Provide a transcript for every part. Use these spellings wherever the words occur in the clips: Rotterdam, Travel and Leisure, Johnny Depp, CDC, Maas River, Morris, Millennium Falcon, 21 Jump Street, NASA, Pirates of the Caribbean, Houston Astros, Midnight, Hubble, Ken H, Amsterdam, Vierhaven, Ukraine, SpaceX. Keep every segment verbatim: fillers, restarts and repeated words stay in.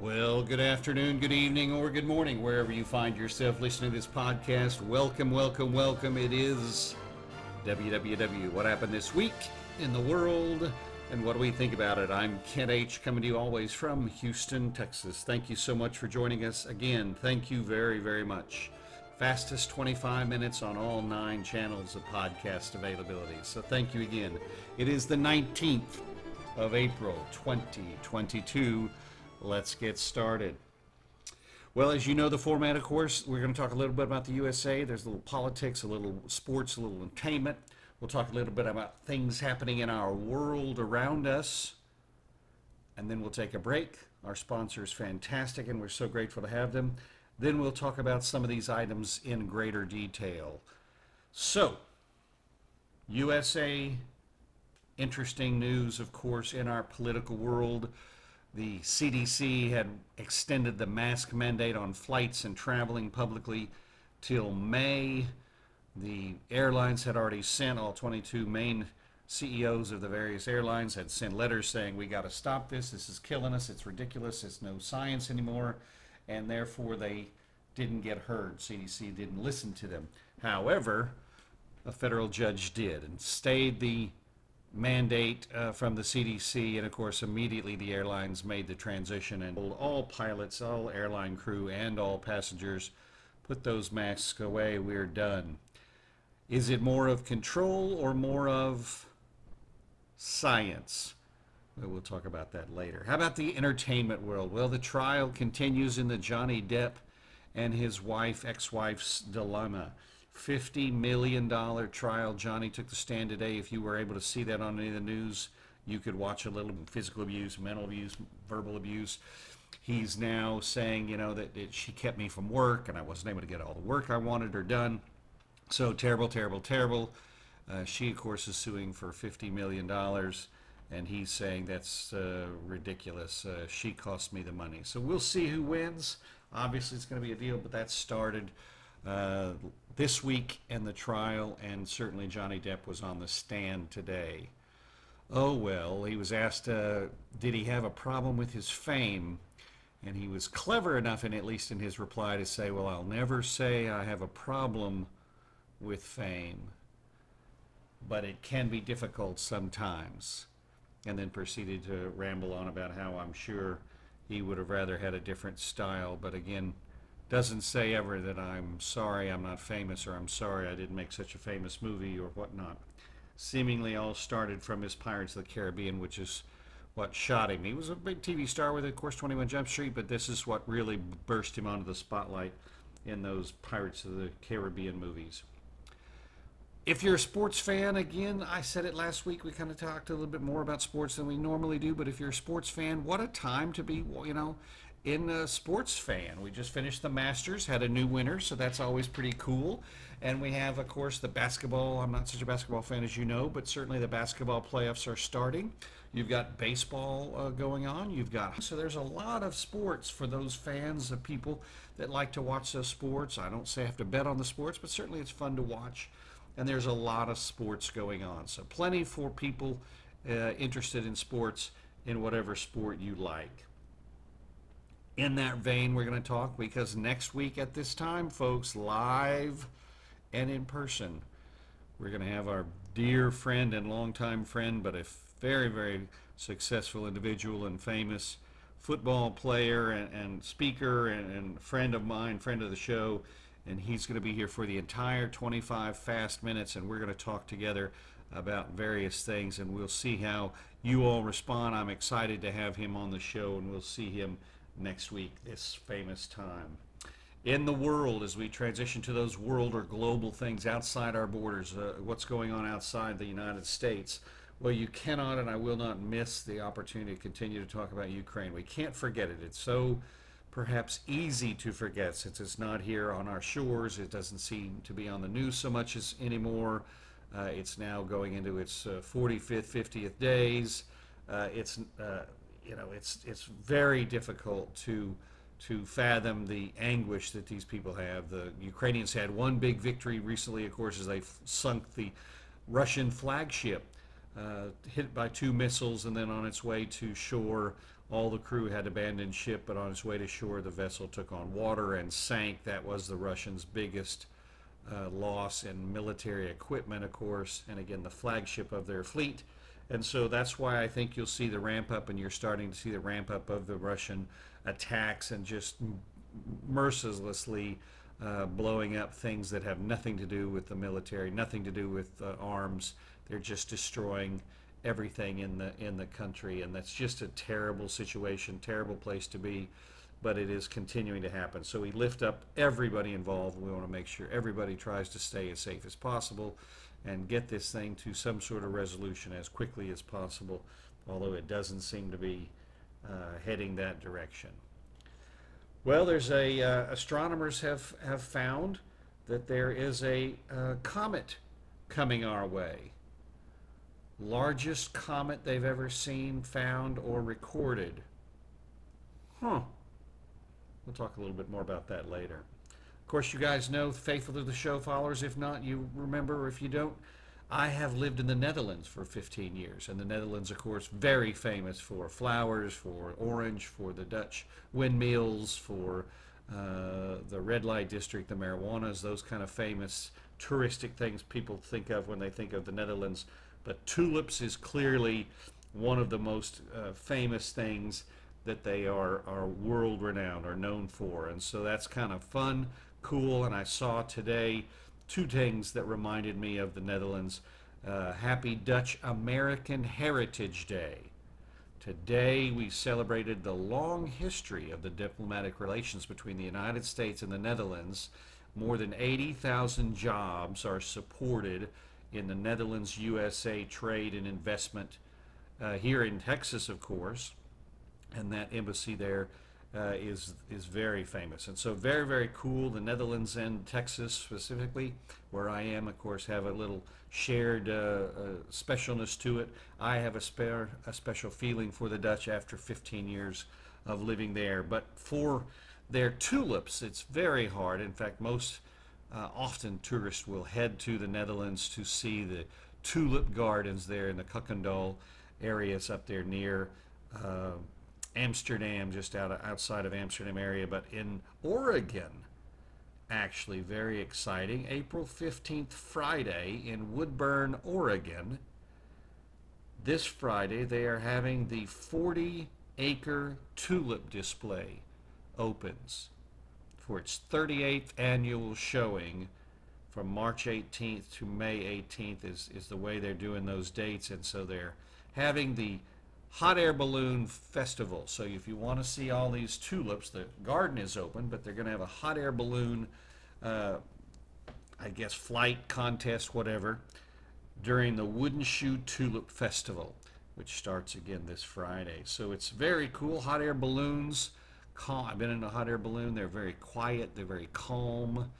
Well, good afternoon, good evening, or good morning, wherever you find yourself listening to this podcast. Welcome, welcome, welcome. It is W W W, What Happened This Week in the World, and What Do We Think About It? I'm Ken H, coming to you always from Houston, Texas. Thank you so much for joining us. Again, thank you very, very much. Fastest twenty-five minutes on all nine channels of podcast availability. So thank you again. It is the nineteenth of April, twenty twenty-two. Let's get started. Well, as you know, the format, of course, we're going to talk a little bit about the U S A. There's a little politics, a little sports, a little entertainment. We'll talk a little bit about things happening in our world around us. And then we'll take a break. Our sponsor is fantastic, and we're so grateful to have them. Then we'll talk about some of these items in greater detail. So, U S A, interesting news, of course, in our political world. The C D C had extended the mask mandate on flights and traveling publicly till May. The airlines had already sent, all twenty-two main C E Os of the various airlines had sent letters saying, we got to stop this, this is killing us, it's ridiculous, it's no science anymore, and therefore they didn't get heard. C D C didn't listen to them. However, a federal judge did and stayed the mandate uh, from the C D C, and of course immediately the airlines made the transition and told all pilots, all airline crew, and all passengers, put those masks away, we're done. Is it more of control or more of science? We'll talk about that later. How about the entertainment world? Well, the trial continues in the Johnny Depp and his wife, ex-wife's dilemma. fifty million dollars trial. Johnny took the stand today. If you were able to see that on any of the news, you could watch a little. Physical abuse, mental abuse, verbal abuse. He's now saying, you know, that it, she kept me from work and I wasn't able to get all the work I wanted or done. So terrible, terrible, terrible. Uh, she, of course, is suing for fifty million dollars, and he's saying that's uh, ridiculous. Uh, she cost me the money. So we'll see who wins. Obviously, it's going to be a deal, but that started Uh, this week in the trial, and certainly Johnny Depp was on the stand today. Oh well, he was asked, uh, did he have a problem with his fame? And he was clever enough, in, at least in his reply, to say, well, I'll never say I have a problem with fame, but it can be difficult sometimes. And then proceeded to ramble on about how I'm sure he would have rather had a different style, but again, doesn't say ever that I'm sorry I'm not famous, or I'm sorry I didn't make such a famous movie or whatnot. Seemingly all started from his Pirates of the Caribbean, which is what shot him. He was a big T V star with, of course, twenty-one Jump Street, but this is what really burst him onto the spotlight in those Pirates of the Caribbean movies. If you're a sports fan, again, I said it last week, we kind of talked a little bit more about sports than we normally do, but if you're a sports fan, what a time to be, you know, in a sports fan. We just finished the Masters, had a new winner, so that's always pretty cool. And we have, of course, the basketball. I'm not such a basketball fan, as you know, but certainly the basketball playoffs are starting. You've got baseball uh, going on. You've got, so there's a lot of sports for those fans of people that like to watch those sports. I don't say I have to bet on the sports, but certainly it's fun to watch. And there's a lot of sports going on. So plenty for people uh, interested in sports, in whatever sport you like. In that vein, we're going to talk, because next week at this time, folks, live and in person, we're going to have our dear friend and longtime friend, but a very, very successful individual and famous football player and, and speaker and, and friend of mine, friend of the show, and he's going to be here for the entire twenty-five fast minutes, and we're going to talk together about various things, and we'll see how you all respond. I'm excited to have him on the show, and we'll see him next week, this famous time. In the world, as we transition to those world or global things outside our borders, uh, what's going on outside the United States? Well, you cannot, and I will not miss the opportunity to continue to talk about Ukraine. We can't forget it. It's so perhaps easy to forget, since it's not here on our shores. It doesn't seem to be on the news so much as anymore. Uh, it's now going into its uh, forty-fifth, fiftieth days. Uh, it's uh, You know, it's it's very difficult to to fathom the anguish that these people have. The Ukrainians had one big victory recently, of course, as they sunk the Russian flagship, uh, hit by two missiles, and then on its way to shore All the crew had abandoned ship, but on its way to shore, the vessel took on water and sank. That was the Russians' biggest uh, loss in military equipment, of course, and again, the flagship of their fleet. And so that's why I think you'll see the ramp up, and you're starting to see the ramp up of the Russian attacks and just mercilessly uh, blowing up things that have nothing to do with the military, nothing to do with uh, arms. They're just destroying everything in the in the country, and that's just a terrible situation, terrible place to be, but it is continuing to happen. So we lift up everybody involved. We want to make sure everybody tries to stay as safe as possible and get this thing to some sort of resolution as quickly as possible, although it doesn't seem to be uh, heading that direction. Well, there's a uh, astronomers have have found that there is a uh, comet coming our way. Largest comet they've ever seen, found, or recorded. Huh. We'll talk a little bit more about that later. Of course, you guys know, faithful to the show followers, if not, you remember, or if you don't, I have lived in the Netherlands for fifteen years, and the Netherlands, of course, very famous for flowers, for orange, for the Dutch windmills, for uh, the red light district, the marijuanas, those kind of famous touristic things people think of when they think of the Netherlands. But tulips is clearly one of the most uh, famous things that they are, are world-renowned, are known for. And so that's kind of fun, cool, and I saw today two things that reminded me of the Netherlands. Uh, Happy Dutch American Heritage Day. Today we celebrated the long history of the diplomatic relations between the United States and the Netherlands. More than eighty thousand jobs are supported in the Netherlands U S A trade and investment, uh, here in Texas, of course, and that embassy there uh, is is very famous. And so very, very cool. The Netherlands and Texas specifically, where I am, of course, have a little shared uh, uh, specialness to it. I have a, spare, a special feeling for the Dutch after fifteen years of living there. But for their tulips, it's very hard. In fact, most Uh, often tourists will head to the Netherlands to see the tulip gardens there in the Kokendal areas up there near uh, Amsterdam, just out of, outside of Amsterdam area, but in Oregon, actually very exciting. April fifteenth, Friday, in Woodburn, Oregon. This Friday they are having the forty acre tulip display opens for its thirty-eighth annual showing from March eighteenth to May eighteenth is, is the way they're doing those dates. And so they're having the hot air balloon festival. So if you want to see all these tulips, the garden is open, but they're going to have a hot air balloon, uh, I guess, flight contest, whatever, during the Wooden Shoe Tulip Festival, which starts again this Friday. So it's very cool. Hot air balloons. I've been in a hot air balloon. They're very quiet. They're very calm.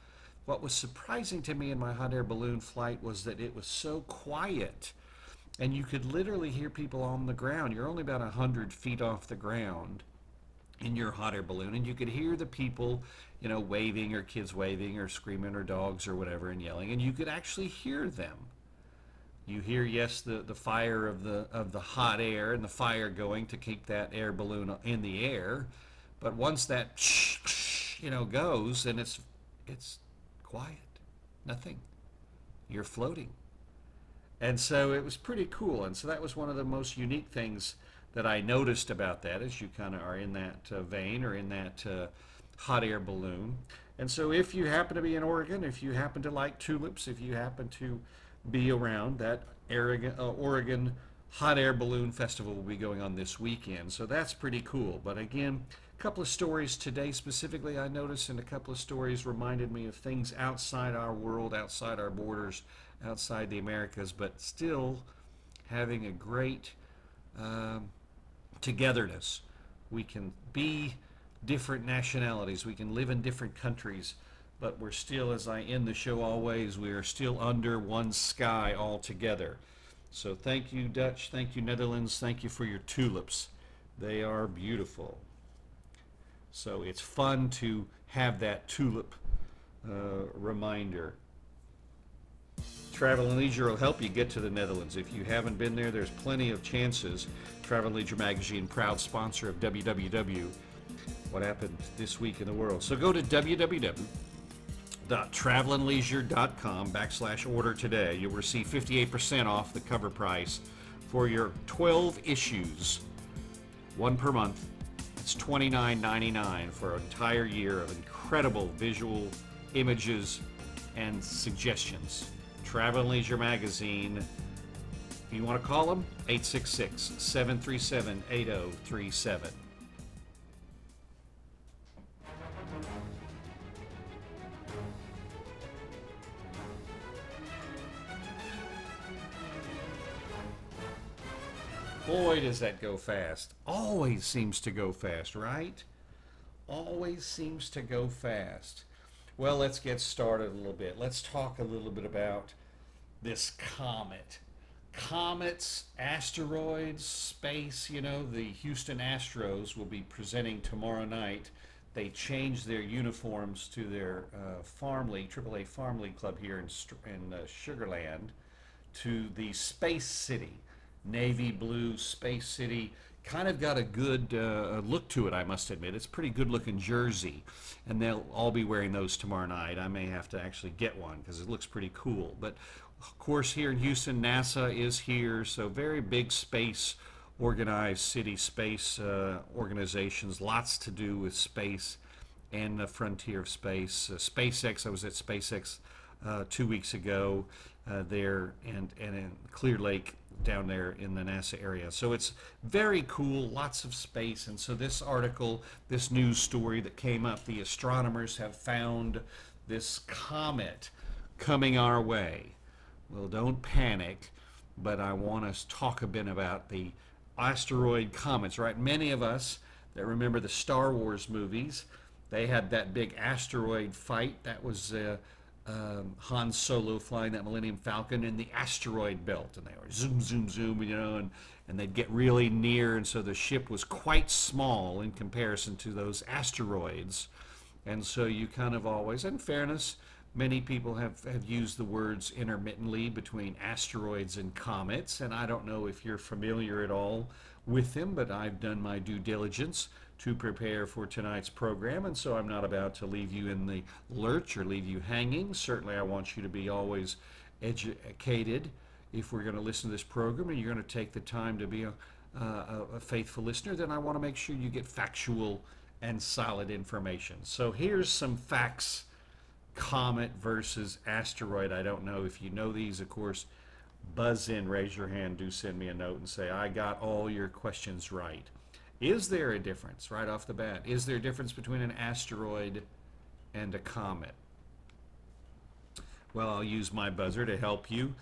What was surprising to me in my hot air balloon flight was that it was so quiet, and you could literally hear people on the ground. You're only about one hundred feet off the ground in your hot air balloon, and you could hear the people, you know, waving, or kids waving, or screaming, or dogs, or whatever, and yelling, and you could actually hear them. You hear, yes, the, the fire of the, of the hot air and the fire going to keep that air balloon in the air. But once that, you know, goes, and it's it's quiet, nothing. You're floating. And so it was pretty cool. And so that was one of the most unique things that I noticed about that, is you kind of are in that uh, vein, or in that uh, hot air balloon. And so if you happen to be in Oregon, if you happen to like tulips, if you happen to be around, that Oregon, uh, Oregon Hot Air Balloon Festival will be going on this weekend. So that's pretty cool. But again, couple of stories today specifically I noticed, and a couple of stories reminded me of things outside our world, outside our borders, outside the Americas, but still having a great uh, togetherness. We can be different nationalities, we can live in different countries, but we're still, as I end the show always, we are still under one sky all together. So thank you, Dutch, thank you, Netherlands, thank you for your tulips. They are beautiful. So it's fun to have that tulip uh, reminder. Travel and Leisure will help you get to the Netherlands. If you haven't been there, there's plenty of chances. Travel and Leisure magazine, proud sponsor of W W W, What Happened This Week in the World. So go to w w w dot travel and leisure dot com backslash order today. You'll receive fifty-eight percent off the cover price for your twelve issues, one per month. It's twenty-nine ninety-nine for an entire year of incredible visual images and suggestions. Travel and Leisure magazine, you want to call them? eight six six, seven three seven, eight zero three seven. Boy, does that go fast. Always seems to go fast, right? Always seems to go fast. Well, let's get started a little bit. Let's talk a little bit about this comet. Comets, asteroids, space, you know, the Houston Astros will be presenting tomorrow night. They changed their uniforms to their uh, farm league, triple A farm league club here in, in uh, Sugarland, to the Space City. Navy blue, Space City, kind of got a good uh, look to it, I must admit. It's a pretty good looking jersey, and they'll all be wearing those tomorrow night. I may have to actually get one because it looks pretty cool. But of course, here in Houston, NASA is here, so very big space organized city, space uh, organizations, lots to do with space and the frontier of space. Uh, SpaceX, I was at SpaceX uh, two weeks ago uh, there and, and in Clear Lake, down there in the NASA area. So it's very cool, lots of space. And so this article, this news story that came up, the astronomers have found this comet coming our way. Well, don't panic, but I want us to talk a bit about the asteroid comets, right? Many of us that remember the Star Wars movies, they had that big asteroid fight. That was uh, Um, Han Solo flying that Millennium Falcon in the asteroid belt, and they were zoom, zoom, zoom, you know, and, and they'd get really near, and so the ship was quite small in comparison to those asteroids. And so you kind of always, in fairness, many people have, have used the words intermittently between asteroids and comets, and I don't know if you're familiar at all with them, but I've done my due diligence to prepare for tonight's program, and so I'm not about to leave you in the lurch or leave you hanging. Certainly I want you to be always educated if we're going to listen to this program, and you're going to take the time to be a, uh, a faithful listener. Then I want to make sure you get factual and solid information. So here's some facts. Comet versus asteroid. I don't know if you know these, of course. Buzz in, raise your hand, do send me a note and say, I got all your questions right. Is there a difference right off the bat? Is there a difference between an asteroid and a comet? Well, I'll use my buzzer to help you.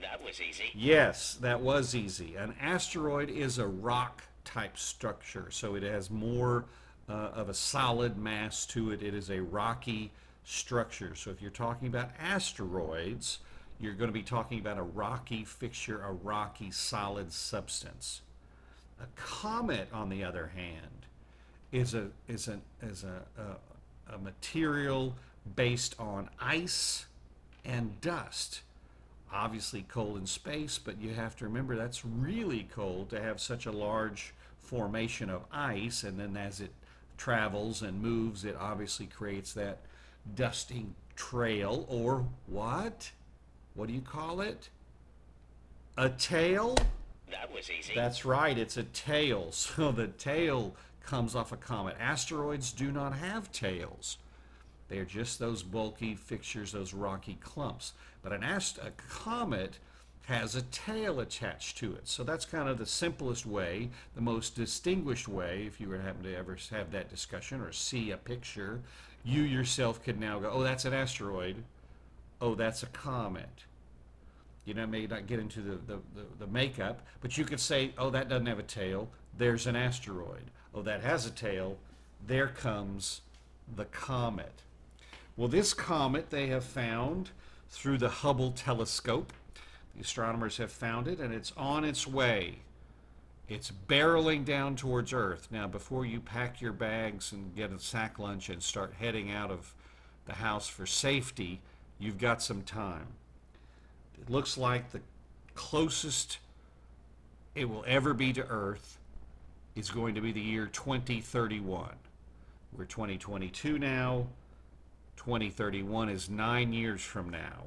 That was easy. Yes, that was easy. An asteroid is a rock type structure, so it has more uh, of a solid mass to it. It is a rocky structure. So if you're talking about asteroids, you're going to be talking about a rocky fixture, a rocky solid substance. A comet, on the other hand, is a is an is a, a, a material based on ice and dust. Obviously cold in space, but you have to remember that's really cold to have such a large formation of ice, and then as it travels and moves, it obviously creates that dusting trail, or what? What do you call it? A tail? That was easy. That's right, it's a tail. So the tail comes off a comet. Asteroids do not have tails. They're just those bulky fixtures, those rocky clumps. But an ast- a comet has a tail attached to it. So that's kind of the simplest way, the most distinguished way, if you were to happen to ever have that discussion or see a picture, you yourself could now go, oh, that's an asteroid. Oh, that's a comet. You know, maybe not get into the, the, the, the makeup, but you could say, oh, that doesn't have a tail. There's an asteroid. Oh, that has a tail. There comes the comet. Well, this comet they have found through the Hubble telescope. The astronomers have found it, and it's on its way. It's barreling down towards Earth. Now, before you pack your bags and get a sack lunch and start heading out of the house for safety, you've got some time. It looks like the closest it will ever be to Earth is going to be the year twenty thirty-one. We're twenty twenty-two now. twenty thirty-one is nine years from now.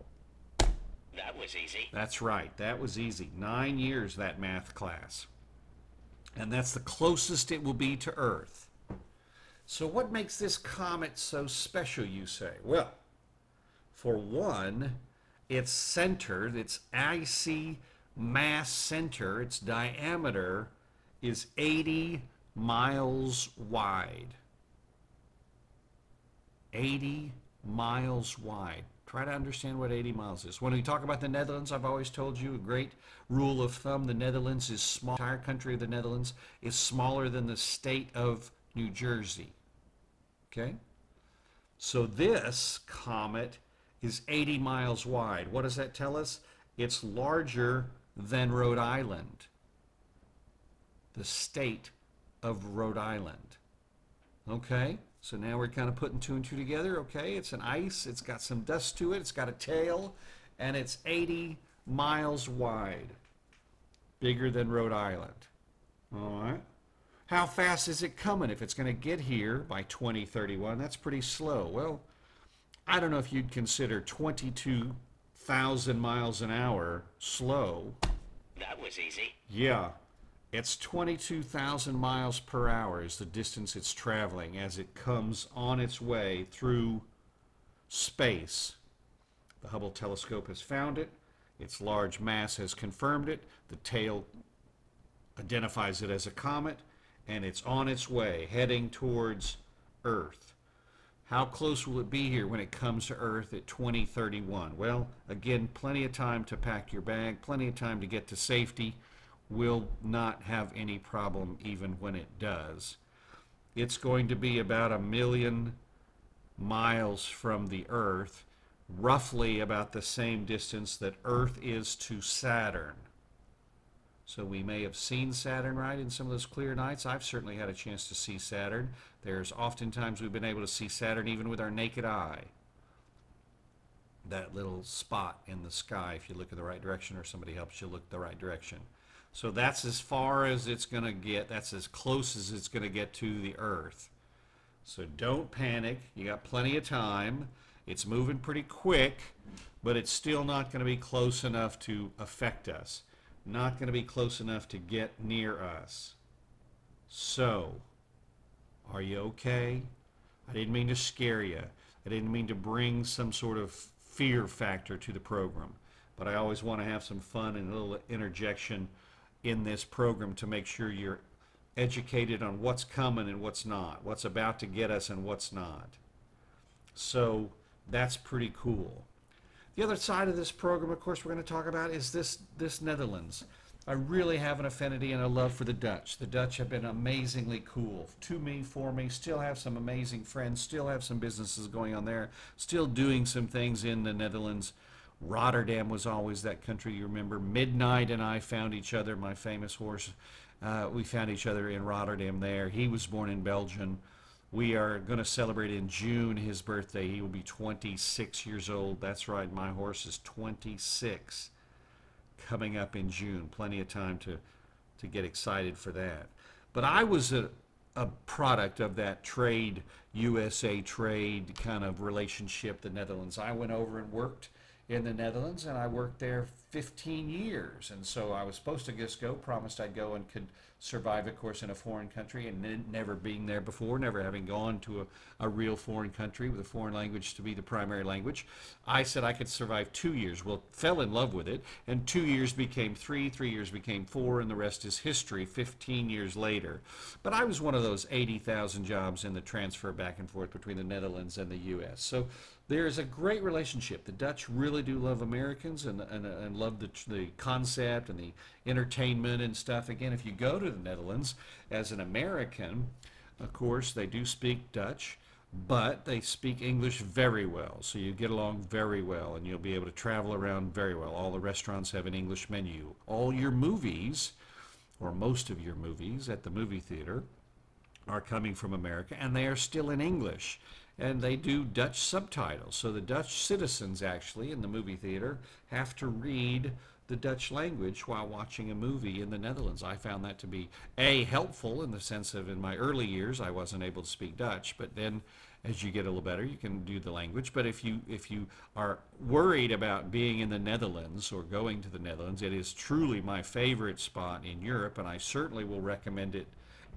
That was easy. That's right. That was easy. Nine years, that math class. And that's the closest it will be to Earth. So what makes this comet so special, you say? Well, for one, its center, its icy mass center, its diameter is eighty miles wide. eighty miles wide. Try to understand what eighty miles is. When we talk about the Netherlands, I've always told you a great rule of thumb. The Netherlands is small. The entire country of the Netherlands is smaller than the state of New Jersey. Okay? So this comet is eighty miles wide. What does that tell us? It's larger than Rhode Island. The state of Rhode Island. Okay? So now we're kind of putting two and two together, okay? It's an ice, it's got some dust to it, it's got a tail, and it's eighty miles wide. Bigger than Rhode Island, all right? How fast is it coming? If it's gonna get here by twenty thirty-one, that's pretty slow. Well, I don't know if you'd consider twenty-two thousand miles an hour slow. That was easy. Yeah. It's twenty-two thousand miles per hour is the distance it's traveling as it comes on its way through space. The Hubble telescope has found it. Its large mass has confirmed it. The tail identifies it as a comet, and it's on its way, heading towards Earth. How close will it be here when it comes to Earth at twenty thirty-one? Well, again, plenty of time to pack your bag, plenty of time to get to safety. Will not have any problem even when it does. It's going to be about a million miles from the Earth, roughly about the same distance that Earth is to Saturn. So we may have seen Saturn, right, in some of those clear nights. I've certainly had a chance to see Saturn. There's oftentimes we've been able to see Saturn even with our naked eye. That little spot in the sky, if you look in the right direction or somebody helps you look the right direction. So that's as far as it's going to get. That's as close as it's going to get to the Earth. So don't panic. You got plenty of time. It's moving pretty quick, but it's still not going to be close enough to affect us. Not going to be close enough to get near us. So, are you okay? I didn't mean to scare you. I didn't mean to bring some sort of fear factor to the program. But I always want to have some fun and a little interjection in this program to make sure you're educated on what's coming and what's not, what's about to get us and what's not. So that's pretty cool. The other side of this program, of course, we're going to talk about is this, this Netherlands. I really have an affinity and a love for the Dutch. The Dutch have been amazingly cool to me, for me, still have some amazing friends, still have some businesses going on there, still doing some things in the Netherlands. Rotterdam was always that country, you remember. Midnight and I found each other, my famous horse. Uh, we found each other in Rotterdam there. He was born in Belgium. We are going to celebrate in June his birthday. He will be twenty-six years old. That's right, my horse is twenty-six, coming up in June. Plenty of time to, to get excited for that. But I was a, a product of that trade, U S A trade kind of relationship, the Netherlands. I went over and worked in the Netherlands, and I worked there fifteen years, and so I was supposed to just go, promised I'd go and could survive, of course, in a foreign country, and never being there before, never having gone to a, a real foreign country with a foreign language to be the primary language. I said I could survive two years. Well, fell in love with it, and two years became three, three years became four, and the rest is history fifteen years later. But I was one of those eighty thousand jobs in the transfer back and forth between the Netherlands and the U S. So there is a great relationship. The Dutch really do love Americans and, and, and love the, the concept and the entertainment and stuff. Again, if you go to the Netherlands as an American, of course, they do speak Dutch, but they speak English very well. So you get along very well, and you'll be able to travel around very well. All the restaurants have an English menu. All your movies, or most of your movies at the movie theater, are coming from America, and they are still in English. and they do Dutch subtitles. So the Dutch citizens actually in the movie theater have to read the Dutch language while watching a movie in the Netherlands. I found that to be A, helpful in the sense of in my early years I wasn't able to speak Dutch, but then as you get a little better you can do the language. But if you if you are worried about being in the Netherlands or going to the Netherlands, it is truly my favorite spot in Europe, and I certainly will recommend it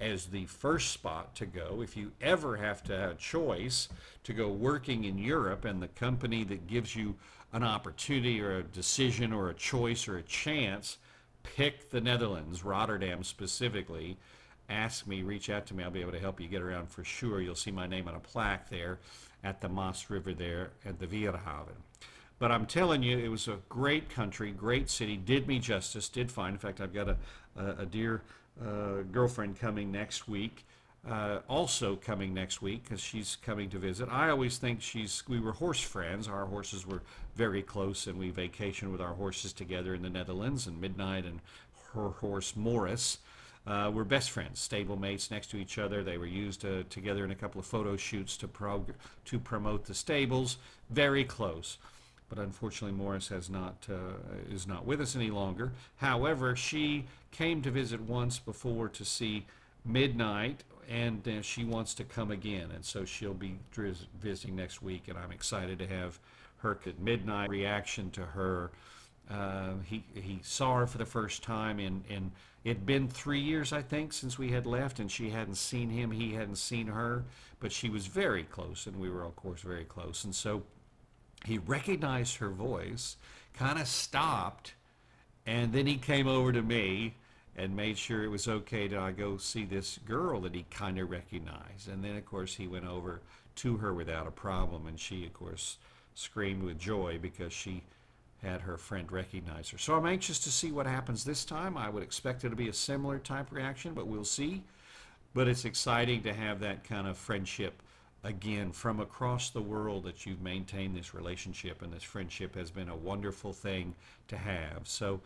as the first spot to go if you ever have to have a choice to go working in Europe, and the company that gives you an opportunity or a decision or a choice or a chance, pick the Netherlands, Rotterdam specifically. Ask me, reach out to me, I'll be able to help you get around for sure. You'll see my name on a plaque there at the Maas River there at the Vierhaven. But I'm telling you, it was a great country, great city, did me justice, did fine. In fact, I've got a, a, a dear Uh, girlfriend coming next week, uh, also coming next week because she's coming to visit. I always think she's, we were horse friends. Our horses were very close and we vacationed with our horses together in the Netherlands, and Midnight and her horse Morris uh, were best friends, stable mates next to each other. They were used uh, together in a couple of photo shoots to, prog to promote the stables, very close. But unfortunately, Morris has not uh, is not with us any longer. However, she came to visit once before to see Midnight, and uh, she wants to come again. And so she'll be visiting next week, and I'm excited to have her Midnight reaction to her. Uh, he he saw her for the first time, and and it'd been three years I think since we had left, and she hadn't seen him, he hadn't seen her, but she was very close, and we were of course very close, and so. He recognized her voice, kind of stopped, and then he came over to me and made sure it was okay to I go see this girl that he kind of recognized. And then, of course, he went over to her without a problem, and she, of course, screamed with joy because she had her friend recognize her. So I'm anxious to see what happens this time. I would expect it to be a similar type reaction, but we'll see. But it's exciting to have that kind of friendship again from across the world, that you've maintained this relationship, and this friendship has been a wonderful thing to have. So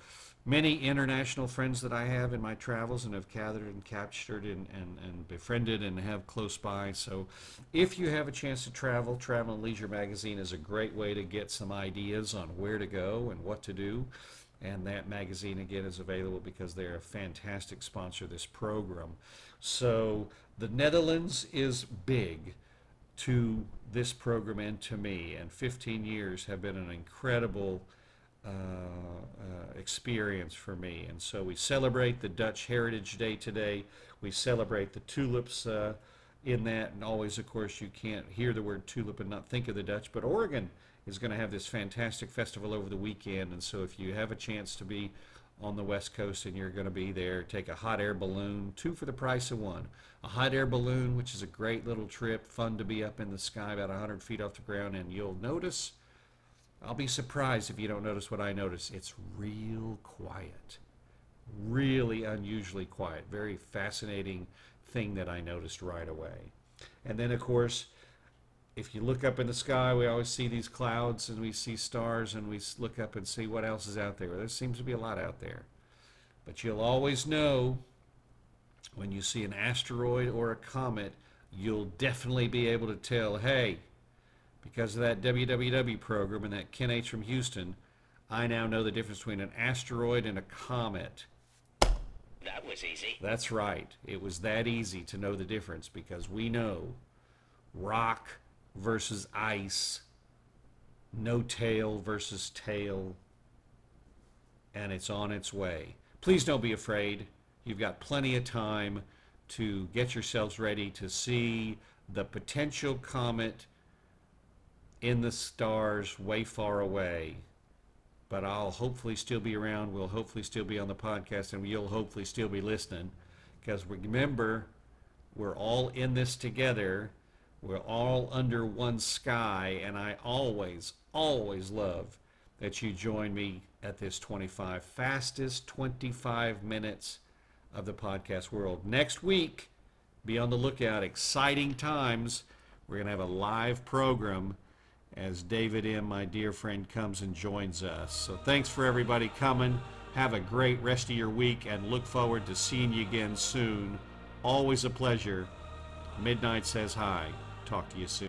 many international friends that I have in my travels and have gathered and captured and, and, and befriended and have close by. So if you have a chance to travel, Travel and Leisure magazine is a great way to get some ideas on where to go and what to do. And that magazine again is available because they're a fantastic sponsor of this program. So the Netherlands is big to this program and to me, and fifteen years have been an incredible uh, uh, experience for me. And so we celebrate the Dutch Heritage Day today. We celebrate the tulips uh, in that, and always, of course, you can't hear the word tulip and not think of the Dutch, but Oregon is going to have this fantastic festival over the weekend. And so if you have a chance to be on the West Coast and you're going to be there, take a hot air balloon, two for the price of one. A hot air balloon, which is a great little trip, fun to be up in the sky about one hundred feet off the ground, and you'll notice, I'll be surprised if you don't notice what I notice, it's real quiet, really unusually quiet, very fascinating thing that I noticed right away. And then of course, if you look up in the sky, we always see these clouds and we see stars, and we look up and see what else is out there. There seems to be a lot out there. But you'll always know when you see an asteroid or a comet, you'll definitely be able to tell, hey, because of that W W W program and that Ken H from Houston, I now know the difference between an asteroid and a comet. That was easy. That's right. It was that easy to know the difference, because we know rock versus ice, no tail versus tail, and it's on its way. Please don't be afraid. You've got plenty of time to get yourselves ready to see the potential comet in the stars way far away. But I'll hopefully still be around. We'll hopefully still be on the podcast, and you'll hopefully still be listening, because remember, we're all in this together. We're all under one sky, and I always, always love that you join me at this twenty-five fastest twenty-five minutes of the podcast world. Next week, be on the lookout. Exciting times. We're going to have a live program as David M., my dear friend, comes and joins us. So thanks for everybody coming. Have a great rest of your week, and look forward to seeing you again soon. Always a pleasure. Midnight says hi. Talk to you soon.